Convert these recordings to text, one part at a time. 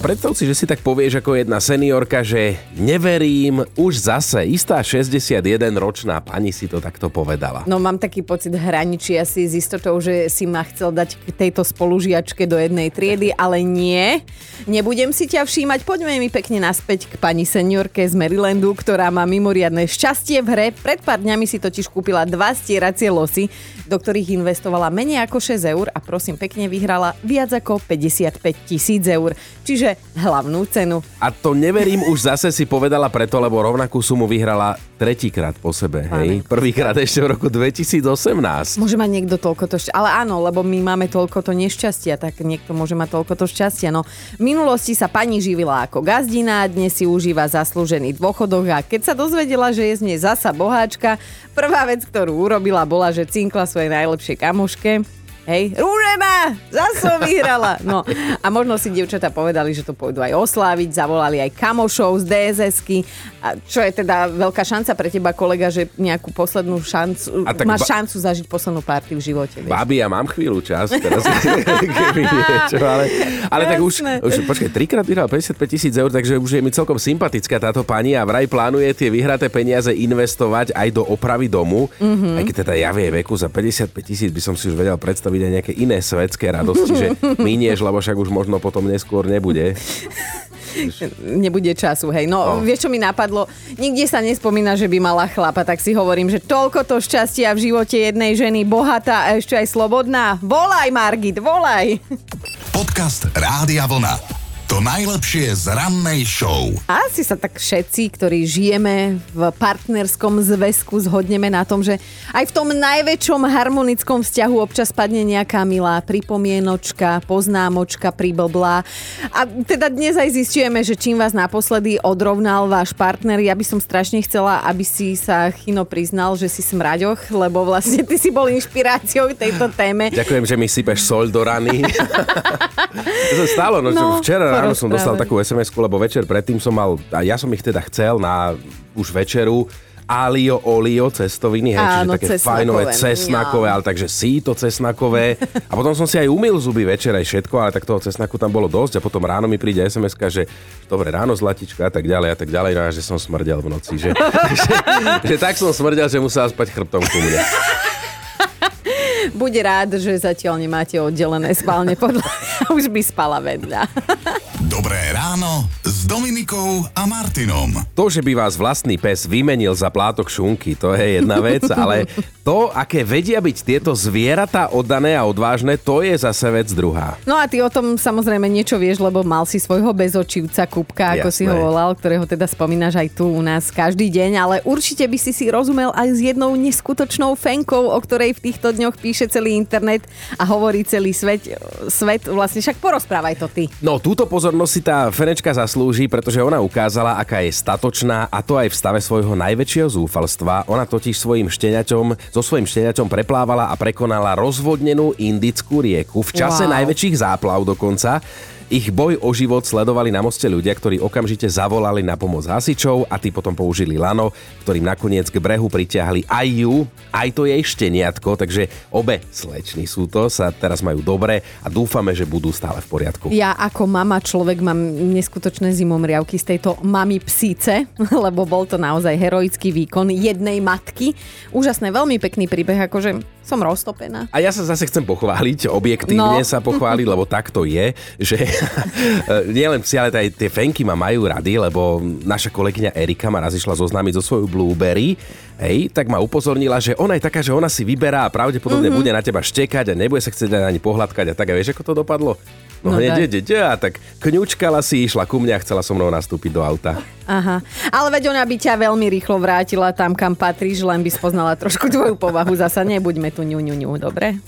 Predstav si, že si tak povieš ako jedna seniorka, že neverím, už zase istá 61-ročná pani si to takto povedala. No mám taký pocit hraničí asi s istotou, že si ma chcel dať k tejto spolužiačke do jednej triedy, ale nie, nebudem si ťa všímať. Poďme mi pekne naspäť k pani seniorke z Marylandu, ktorá má mimoriadne šťastie v hre. Pred pár dňami si totiž kúpila 2 stieracie losy, do ktorých investovala menej ako 6 € a prosím pekne vyhrala viac ako 55 000 eur. Čiže hlavnú cenu. A to neverím, už zase si povedala preto, lebo rovnakú sumu vyhrala tretíkrát po sebe, hej? Prvýkrát ešte v roku 2018. Môže mať niekto toľkoto šťastia, ale áno, lebo my máme toľkoto nešťastia, tak niekto môže mať toľkoto šťastia. No, v minulosti sa pani živila ako gazdina, dnes si užíva zaslúžený dôchodok a keď sa dozvedela, že je z nej zasa boháčka, prvá vec, ktorú urobila, bola, že cinkla svojej najlepšej kamoške. Hej, rúžema, zase som vyhrala. No a možno si dievčatá povedali, že to pôjdu aj osláviť, zavolali aj kamošov z DSS-ky, čo je teda veľká šanca pre teba, kolega, že nejakú poslednú šancu, máš šancu zažiť poslednú party v živote. Vieš? Babi, ja mám chvíľu čas teraz, keby niečo, ale tak už počkaj, 3-krát vyhral 55 000 eur, takže už je mi celkom sympatická táto pani a vraj plánuje tie vyhraté peniaze investovať aj do opravy domu, aj keď teda ja v jej veku za 55 000 by som si už vedel predstaviť vidieť nejaké iné svetské radosti, že minieš, lebo však už možno potom neskôr nebude. Nebude času, hej. No, vieš, čo mi napadlo? Nikde sa nespomína, že by mala chlapa, tak si hovorím, že toľko to šťastia v živote jednej ženy, bohatá a ešte aj slobodná. Volaj, Margit, volaj! Podcast Rádia Vlna. To najlepšie z rannej show. Asi sa tak všetci, ktorí žijeme v partnerskom zväzku, zhodneme na tom, že aj v tom najväčšom harmonickom vzťahu občas padne nejaká milá pripomienočka, poznámočka, priblblá. A teda dnes aj zistujeme, že čím vás naposledy odrovnal váš partner. Ja by som strašne chcela, aby si sa Chino priznal, že si smraďoch, lebo vlastne ty si bol inšpiráciou tejto téme. Ďakujem, že mi sypeš soľ do rany. To sa stalo, no včera áno, som dostal takú SMS-ku, lebo večer predtým som mal, a ja som ich teda chcel na už večeru, alio, olio, cestoviny, hej, áno, čiže také fajnové cesnakové, ale takže síto cesnakové. A potom som si aj umyl zuby večer aj všetko, ale tak toho cesnaku tam bolo dosť a potom ráno mi príde SMS-ka, že dobre ráno zlatička a tak ďalej, no, že som smrdel v noci, že tak som smrdel, že musel spať chrbtom ku mne. Buď rád, že zatiaľ nemáte oddelené spálne podľa... Už by spala vedľa. Dobré ráno s Dominikou a Martinom. To, že by vás vlastný pes vymenil za plátok šunky, to je jedna vec, ale to, aké vedia byť tieto zvieratá oddané a odvážne, to je zase vec druhá. No a ty o tom samozrejme niečo vieš, lebo mal si svojho bezočivca Kubka, ako si ho volal, ktorého teda spomínaš aj tu u nás každý deň, ale určite by si si rozumel aj s jednou neskutočnou fenkou, o ktorej v týchto dňoch píše celý internet a hovorí celý svet vlastne, však porozprávaj to ty. No, túto pozornosť si tá fenečka zaslúži, pretože ona ukázala, aká je statočná a to aj v stave svojho najväčšieho zúfalstva. Ona totiž so svojím šteňaťom preplávala a prekonala rozvodnenú indickú rieku v čase najväčších záplav dokonca. Ich boj o život sledovali na moste ľudia, ktorí okamžite zavolali na pomoc hasičov a tí potom použili lano, ktorým nakoniec k brehu pritiahli aj ju, aj to jej šteniatko, takže obe slečny sú to, sa teraz majú dobre a dúfame, že budú stále v poriadku. Ja ako mama človek mám neskutočné zimomriavky z tejto mami psíce, lebo bol to naozaj heroický výkon jednej matky. Úžasné, veľmi pekný príbeh, akože som roztopená. A ja sa zase chcem pochváliť, objektívne, lebo tak to je, že nielen psi, ale aj tie fenky ma majú rady, lebo naša kolegyňa Erika ma raz išla zoznámiť so svojou Blueberry, hej, tak ma upozornila, že ona je taká, že ona si vyberá a pravdepodobne bude na teba štekať a nebude sa chcieť ani pohľadkať a tak. A vieš, ako to dopadlo? No hneď a tak kňučkala si, išla ku mne a chcela so mnou nastúpiť do auta. Aha, ale veď ona by ťa veľmi rýchlo vrátila tam, kam patríš, len by spoznala trošku tvoju povahu. Zasa nebuďme tu ňu, dobre?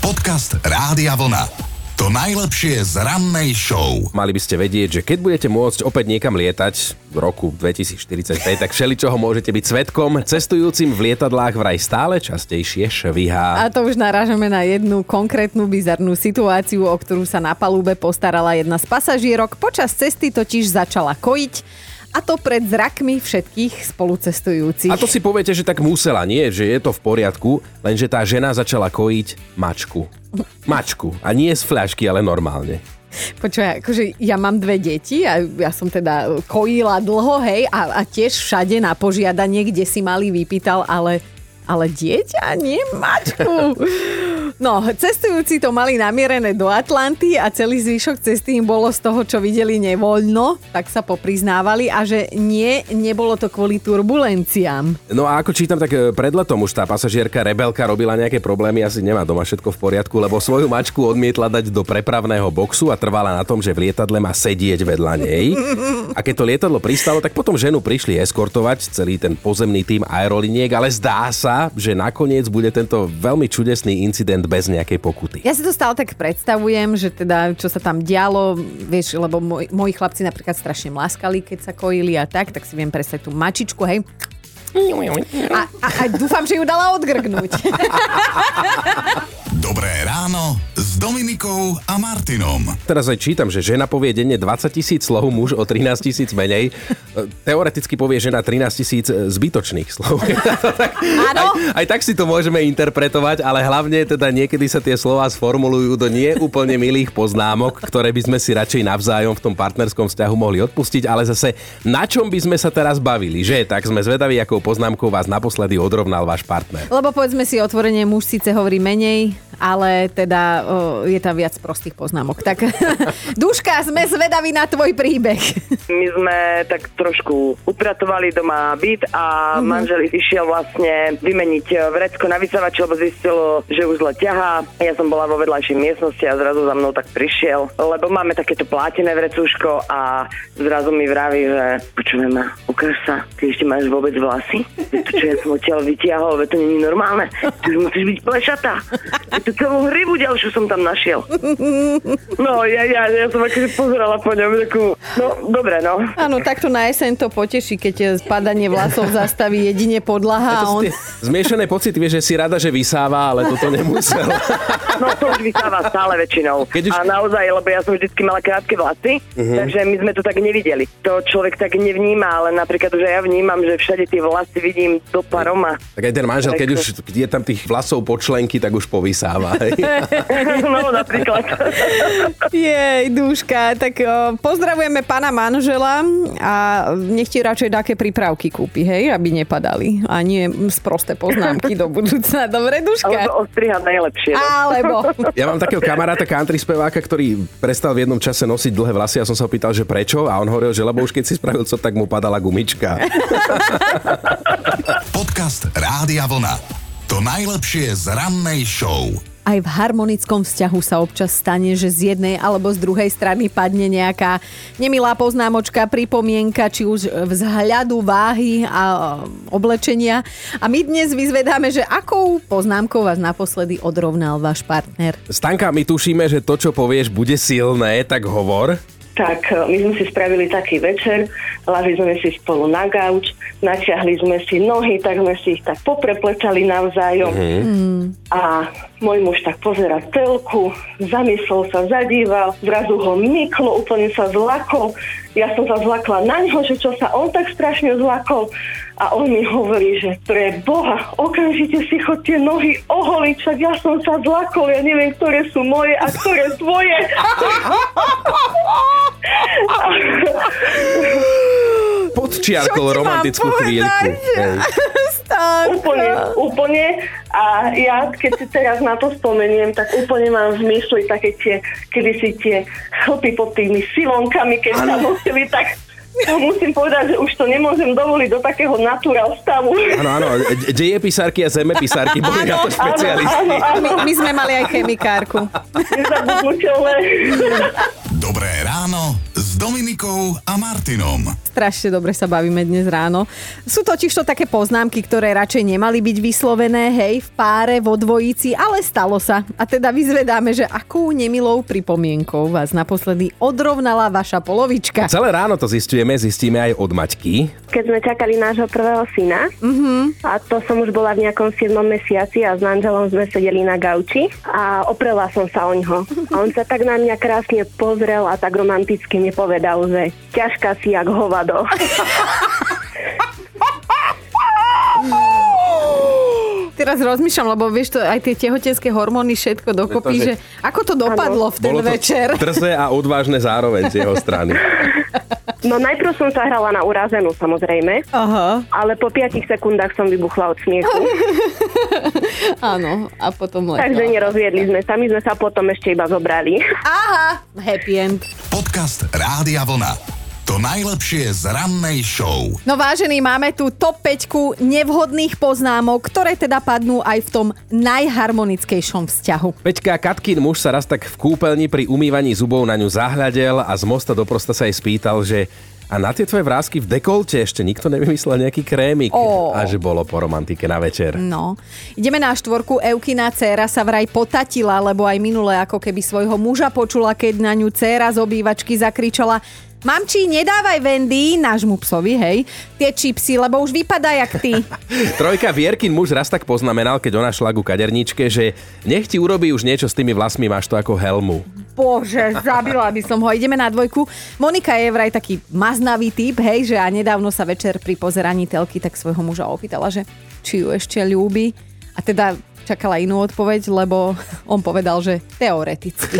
Podcast Rádia Vlna. To najlepšie z rannej show. Mali by ste vedieť, že keď budete môcť opäť niekam lietať v roku 2045, tak všeličoho môžete byť svedkom. Cestujúcim v lietadlách vraj stále častejšie švihá. A to už narážame na jednu konkrétnu bizarnú situáciu, o ktorú sa na palúbe postarala jedna z pasažierok. Počas cesty totiž začala kojiť A to pred zrakmi všetkých spolucestujúcich. A to si poviete, že tak musela, nie? Že je to v poriadku, lenže tá žena začala kojiť mačku. Mačku. A nie z fľašky, ale normálne. Počúvaj, akože ja mám 2 deti a ja som teda kojila dlho, hej, a tiež všade na požiadanie, kde si malý vypýtal, ale dieťa, nie mačku. No, cestujúci to mali namierené do Atlanty a celý zvyšok cesty im bolo z toho, čo videli, nevoľno, tak sa popriznávali a že nebolo to kvôli turbulenciám. No a ako čítam, tak pred letom už tá pasažierka Rebelka robila nejaké problémy, asi nemá doma všetko v poriadku, lebo svoju mačku odmietla dať do prepravného boxu a trvala na tom, že v lietadle má sedieť vedľa nej. A keď to lietadlo pristalo, tak potom ženu prišli eskortovať, celý ten pozemný tím aeroliniek, ale zdá sa, že nakoniec bude tento veľmi čudesný incident bez nejakej pokuty. Ja si to stále tak predstavujem, že teda, čo sa tam dialo, vieš, lebo moji chlapci napríklad strašne mláskali, keď sa kojili a tak si viem predstaviť tú mačičku, hej. A dúfam, že ju dala odgrgnúť. Dobré ráno s Dominikou a Martinom. Teraz aj čítam, že žena povie denne 20 000 slov, muž o 13 000 menej. Teoreticky povie žena 13 000 zbytočných slov. Aj tak si to môžeme interpretovať, ale hlavne teda niekedy sa tie slová sformulujú do neúplne milých poznámok, ktoré by sme si radšej navzájom v tom partnerskom vzťahu mohli odpustiť, ale zase na čom by sme sa teraz bavili, že? Tak sme zvedaví, akou poznámkou vás naposledy odrovnal váš partner. Lebo povedzme si otvorene, muž síce hovorí menej, ale teda je tam viac prostých poznámok. Tak, Duška, sme zvedaví na tvoj príbeh. My sme tak trošku upratovali doma byt a manžel išiel vlastne vymeniť vrecko na vysavač, lebo zistilo, že už zle ťahá. Ja som bola vo vedľajšej miestnosti a zrazu za mnou tak prišiel, lebo máme takéto plátené vrecuško a zrazu mi vraví, že počúvaj ma, ukáž sa, ty ešte máš vôbec vlasy? To, čo ja som odtiaľ vytiahol, to nie je normálne. Ty už musíš byť plešatá. To celú hrybu ďalšiu som tam našiel. No, ja som akože pozerala po ňom, takú, no, dobre, no. Áno, takto na jeseň to poteší, keď spadanie vlasov zastaví jedine podlaha. On... Zmiešané pocity, vieš, že si rada, že vysáva, ale toto nemusel. No, to už vysáva stále väčšinou. Už... A naozaj, lebo ja som vždycky mala krátke vlasy, takže my sme to tak nevideli. To človek tak nevníma, ale napríklad už ja vnímam, že všade tie vlasy vidím do paroma. Tak aj ten manžel, keď už je tam tých vlasov počlenky, tak už povysá. No, napríklad. Jej, Duška, tak pozdravujeme pána manžela a nech ti radšej také prípravky kúpi, hej, aby nepadali. A nie sprosté poznámky do budúcna. Dobre, Duška? Alebo ostrihať najlepšie. Ne? Alebo. Ja mám takého kamaráta, country speváka, ktorý prestal v jednom čase nosiť dlhé vlasy a som sa opýtal, že prečo? A on hovoril, že lebo už keď si spravil co, tak mu padala gumička. Podcast Rádia Vlna. To najlepšie z rannej show. Aj v harmonickom vzťahu sa občas stane, že z jednej alebo z druhej strany padne nejaká nemilá poznámočka, pripomienka, či už vzhľadu, váhy a oblečenia. A my dnes vyzvedáme, že akou poznámkou vás naposledy odrovnal váš partner. Stanka, my tušíme, že to, čo povieš, bude silné, tak hovor. Tak, my sme si spravili taký večer, lahli sme si spolu na gauč, natiahli sme si nohy, tak sme si ich tak poprepletali navzájom. A môj muž tak pozera telku, zamyslel sa, zadíval, zrazu ho myklo, úplne sa zlakol. Ja som sa zlakla na ňo, že čo sa on tak strašne zlakol. A on mi hovorí, že pre Boha, okamžite si chod tie nohy oholiť, však ja som sa zlakol, ja neviem, ktoré sú moje a ktoré tvoje. Podčiarkol romantickú chvíľku. Úplne. A ja, keď si teraz na to spomeniem, tak úplne mám v mysli také tie, kedy si tie chlpy pod tými silonkami, keď sa nosili, tak... No, musím povedať, že už to nemôžem dovoliť do takého natural stavu. Áno, dejepisárky a zemepisárky boli na to špecialisti. Áno. My sme mali aj chemikárku. Nezabudnutelné. Dobré ráno s Dominikou a Martinom. Strašne dobre sa bavíme dnes ráno. Sú totižto také poznámky, ktoré radšej nemali byť vyslovené, hej, v páre, vo dvojici, ale stalo sa. A teda vyzvedáme, že akou nemilou pripomienkou vás naposledy odrovnala vaša polovička. Celé ráno to zistíme aj od Maťky. Keď sme čakali nášho prvého syna, a to som už bola v nejakom 7. mesiaci a s manželom sme sedeli na gauči a oprela som sa o ňoho. A on sa tak na mňa krásne pozrel a tak romanticky mi povedal, povedal, že ťažká si jak hovado. Teraz rozmýšľam, lebo vieš to, aj tie tehotenské hormóny, všetko dokopy, že ako to dopadlo v ten večer? Bolo to drzé a odvážne zároveň z jeho strany. No najprv som sa hrala na urazenú, samozrejme. Aha. Ale po 5 sekundách som vybuchla od smiechu. Áno, a potom letala. Takže nerozviedli sme sa, my sme sa potom ešte iba zobrali. Aha, happy end. Podcast Rádia Vlna. To najlepšie z rannej show. No vážení, máme tu top 5 nevhodných poznámok, ktoré teda padnú aj v tom najharmonickejšom vzťahu. Peťka, Katkin muž sa raz tak v kúpeľni pri umývaní zubov na ňu zahľadel a z mosta do prosta sa jej spýtal, že a na tie tvoje vrásky v dekolte ešte nikto nevymyslel nejaký krémik. A že bolo po romantike na večer. No, ideme na 4. Eukina dcéra sa vraj potatila, lebo aj minule ako keby svojho muža počula, keď na ňu dcéra z obývačky zakričala: Mamči, nedávaj Wendy, nášmu psovi, hej, tie čipsy, lebo už vypadá jak ty. 3. Vierkin muž raz tak poznamenal, keď ona šla ku kaderničke, že nech ti urobí už niečo s tými vlasmi, máš to ako helmu. Bože, zabila by som ho. Ideme na 2. Monika je vraj taký maznavý typ, hej, že a nedávno sa večer pri pozeraní telky tak svojho muža opýtala, že či ju ešte ľúbi. A teda čakala inú odpoveď, lebo on povedal, že teoreticky.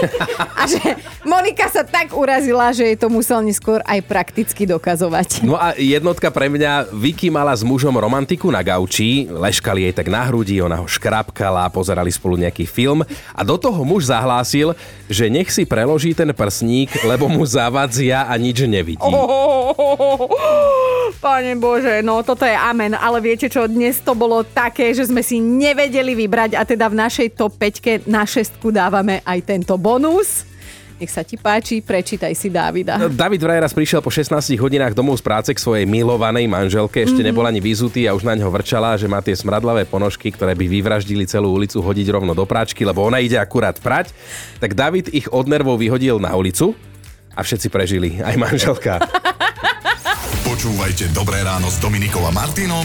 A že Monika sa tak urazila, že jej to musel neskôr aj prakticky dokazovať. No a 1. pre mňa, Vicky mala s mužom romantiku na gauči, leškali jej tak na hrudi, ona ho škrapkala, pozerali spolu nejaký film a do toho muž zahlásil, že nech si preloží ten prsník, lebo mu zavadzia a nič nevidí. Pane Bože, no toto je amen, ale viete čo, dnes to bolo také, že sme si nevedeli vybrať a teda v našej top 5 na 6 dávame aj tento bonus. Nech sa ti páči, prečítaj si Dávida. Dávid vraj raz prišiel po 16 hodinách domov z práce k svojej milovanej manželke, ešte nebola ani vyzutý a už na ňo vrčala, že má tie smradlavé ponožky, ktoré by vyvraždili celú ulicu, hodiť rovno do práčky, lebo ona ide akurát prať. Tak Dávid ich od nervov vyhodil na ulicu a všetci prežili, aj manželka. Počúvajte Dobré ráno s Dominikom a Martinom